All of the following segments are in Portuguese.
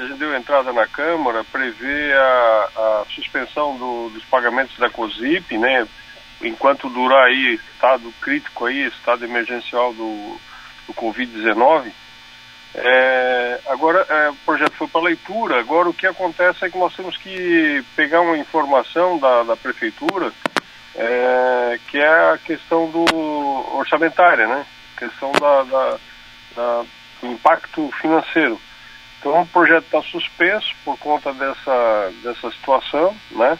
que a gente deu entrada na Câmara prevê a suspensão dos pagamentos da COSIP, né? Enquanto durar aí estado crítico, aí estado emergencial do Covid-19. Agora, o projeto foi para leitura. Agora o que acontece é que nós temos que pegar uma informação da prefeitura, que é a questão do orçamentária, né? A questão do impacto financeiro. Então o projeto está suspenso por conta dessa situação, né?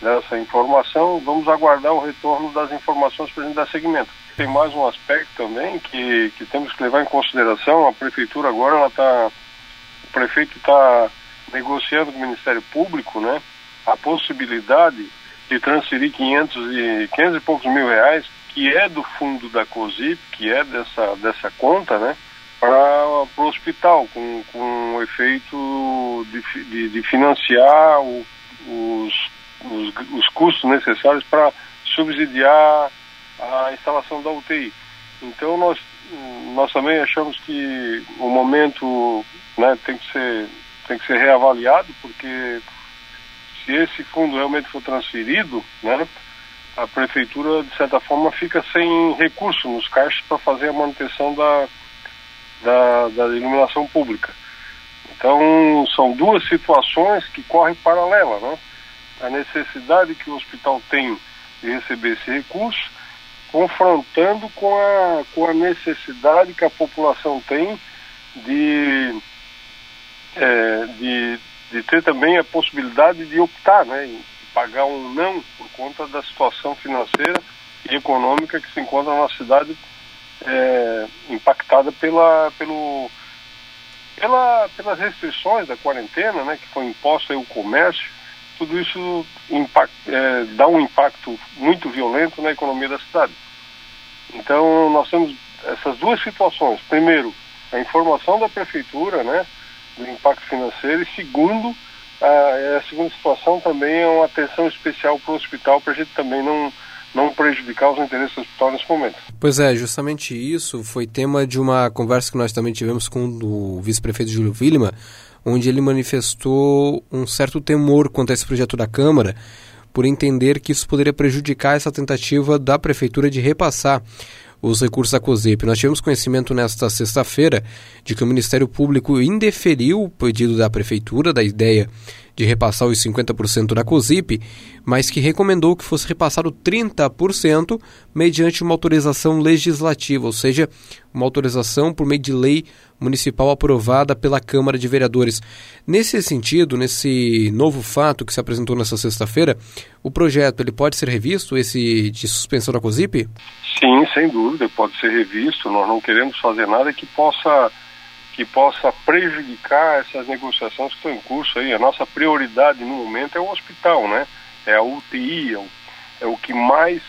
Dessa informação. Vamos aguardar o retorno das informações para a gente dar seguimento. Tem mais um aspecto também que temos que levar em consideração. A prefeitura agora, o prefeito está negociando com o Ministério Público, né? A possibilidade de transferir 500 e poucos mil reais, que é do fundo da COSIP, que é dessa conta, né? Para o hospital, com o efeito de financiar os custos necessários para subsidiar a instalação da UTI. Então nós também achamos que o momento, né, tem que ser reavaliado, porque se esse fundo realmente for transferido, né, a prefeitura de certa forma fica sem recurso nos caixas para fazer a manutenção da iluminação pública. Então são duas situações que correm paralela, né? A necessidade que o hospital tem de receber esse recurso, confrontando com a necessidade que a população tem de ter também a possibilidade de optar, né, de pagar um não por conta da situação financeira e econômica que se encontra na cidade, impactada pelas restrições da quarentena, né, que foi imposta ao comércio. Tudo isso dá um impacto muito violento na economia da cidade. Então, nós temos essas duas situações. Primeiro, a informação da prefeitura, né, do impacto financeiro. E segundo, a segunda situação também é uma atenção especial para o hospital, para a gente também não prejudicar os interesses do hospital nesse momento. Pois é, justamente isso foi tema de uma conversa que nós também tivemos com o vice-prefeito Júlio Williman, onde ele manifestou um certo temor quanto a esse projeto da Câmara, por entender que isso poderia prejudicar essa tentativa da Prefeitura de repassar os recursos à COSIP. Nós tivemos conhecimento nesta sexta-feira de que o Ministério Público indeferiu o pedido da Prefeitura, da ideia de repassar os 50% da COSIP, mas que recomendou que fosse repassado 30% mediante uma autorização legislativa, ou seja, uma autorização por meio de lei municipal aprovada pela Câmara de Vereadores. Nesse sentido, nesse novo fato que se apresentou nessa sexta-feira, o projeto ele pode ser revisto, esse de suspensão da COSIP? Sim, sem dúvida, pode ser revisto. Nós não queremos fazer nada que possa prejudicar essas negociações que estão em curso aí. A nossa prioridade no momento é o hospital, né? É a UTI, é o que mais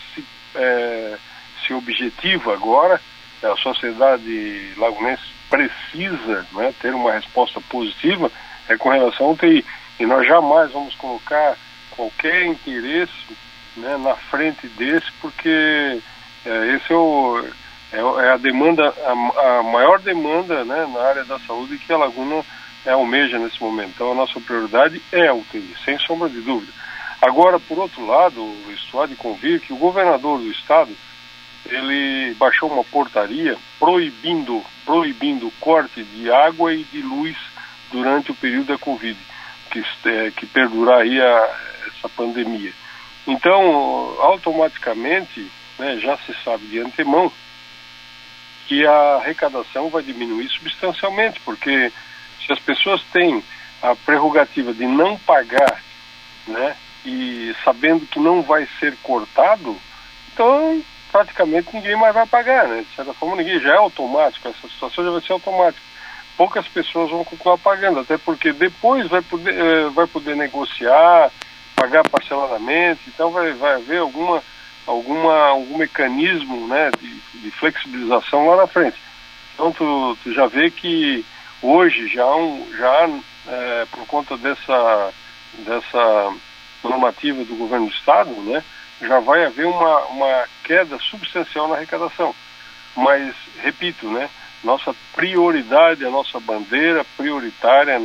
se objetiva agora. A sociedade lagunense precisa, né, ter uma resposta positiva com relação à UTI. E nós jamais vamos colocar qualquer interesse, né, na frente desse, porque esse é a demanda, a maior demanda, né, na área da saúde que a Laguna almeja nesse momento. Então a nossa prioridade é a UTI, sem sombra de dúvida. Agora, por outro lado, o estado de convir que o governador do estado, ele baixou uma portaria proibindo o corte de água e de luz durante o período da Covid, que perdurar aí essa pandemia. Então, automaticamente, né, já se sabe de antemão que a arrecadação vai diminuir substancialmente, porque se as pessoas têm a prerrogativa de não pagar, né, e sabendo que não vai ser cortado, então praticamente ninguém mais vai pagar, né? De certa forma, ninguém, já é automático, essa situação já vai ser automática. Poucas pessoas vão continuar pagando, até porque depois vai poder negociar, pagar parceladamente, então vai haver algum mecanismo, né, de flexibilização lá na frente. Então tu já vê que hoje já há, por conta dessa normativa do governo do estado, né, já vai haver uma queda substancial na arrecadação. Mas, repito, né, nossa prioridade, a nossa bandeira prioritária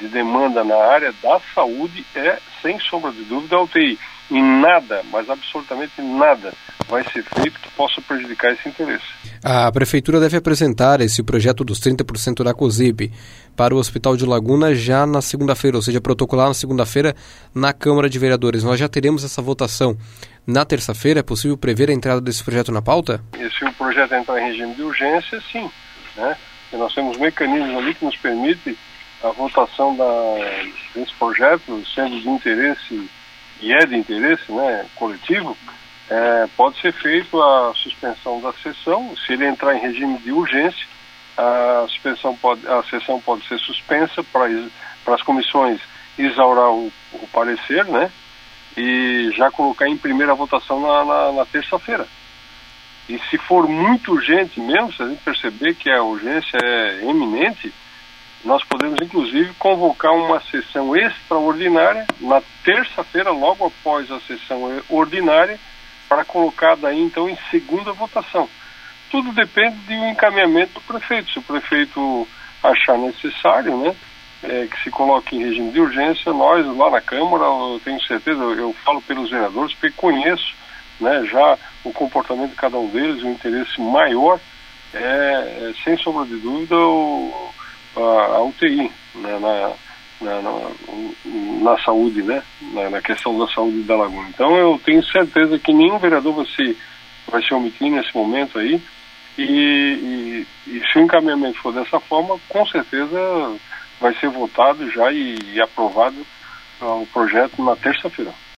de demanda na área da saúde é, sem sombra de dúvida, a UTI. E nada, mas absolutamente nada, vai ser feito que possa prejudicar esse interesse. A Prefeitura deve apresentar esse projeto dos 30% da COSIP para o Hospital de Laguna já na segunda-feira, ou seja, protocolar na segunda-feira na Câmara de Vereadores. Nós já teremos essa votação na terça-feira. É possível prever a entrada desse projeto na pauta? Se o projeto entrar em regime de urgência, sim, né? Porque nós temos mecanismos ali que nos permite a votação desse projeto, sendo de interesse, e é de interesse, né, coletivo, pode ser feito a suspensão da sessão. Se ele entrar em regime de urgência, a sessão pode ser suspensa para as comissões exaurar o parecer, né, e já colocar em primeira votação na terça-feira. E se for muito urgente mesmo, se a gente perceber que a urgência é iminente, nós podemos, inclusive, convocar uma sessão extraordinária na terça-feira, logo após a sessão ordinária, para colocar daí, então, em segunda votação. Tudo depende de um encaminhamento do prefeito. Se o prefeito achar necessário, né, que se coloque em regime de urgência, nós, lá na Câmara, eu tenho certeza, eu falo pelos vereadores, porque conheço, né, já o comportamento de cada um deles, o interesse maior é, sem sombra de dúvida, a UTI, né, na saúde, né, na questão da saúde da Laguna. Então eu tenho certeza que nenhum vereador vai se omitir nesse momento aí, e se o encaminhamento for dessa forma, com certeza vai ser votado já e aprovado o projeto na terça-feira.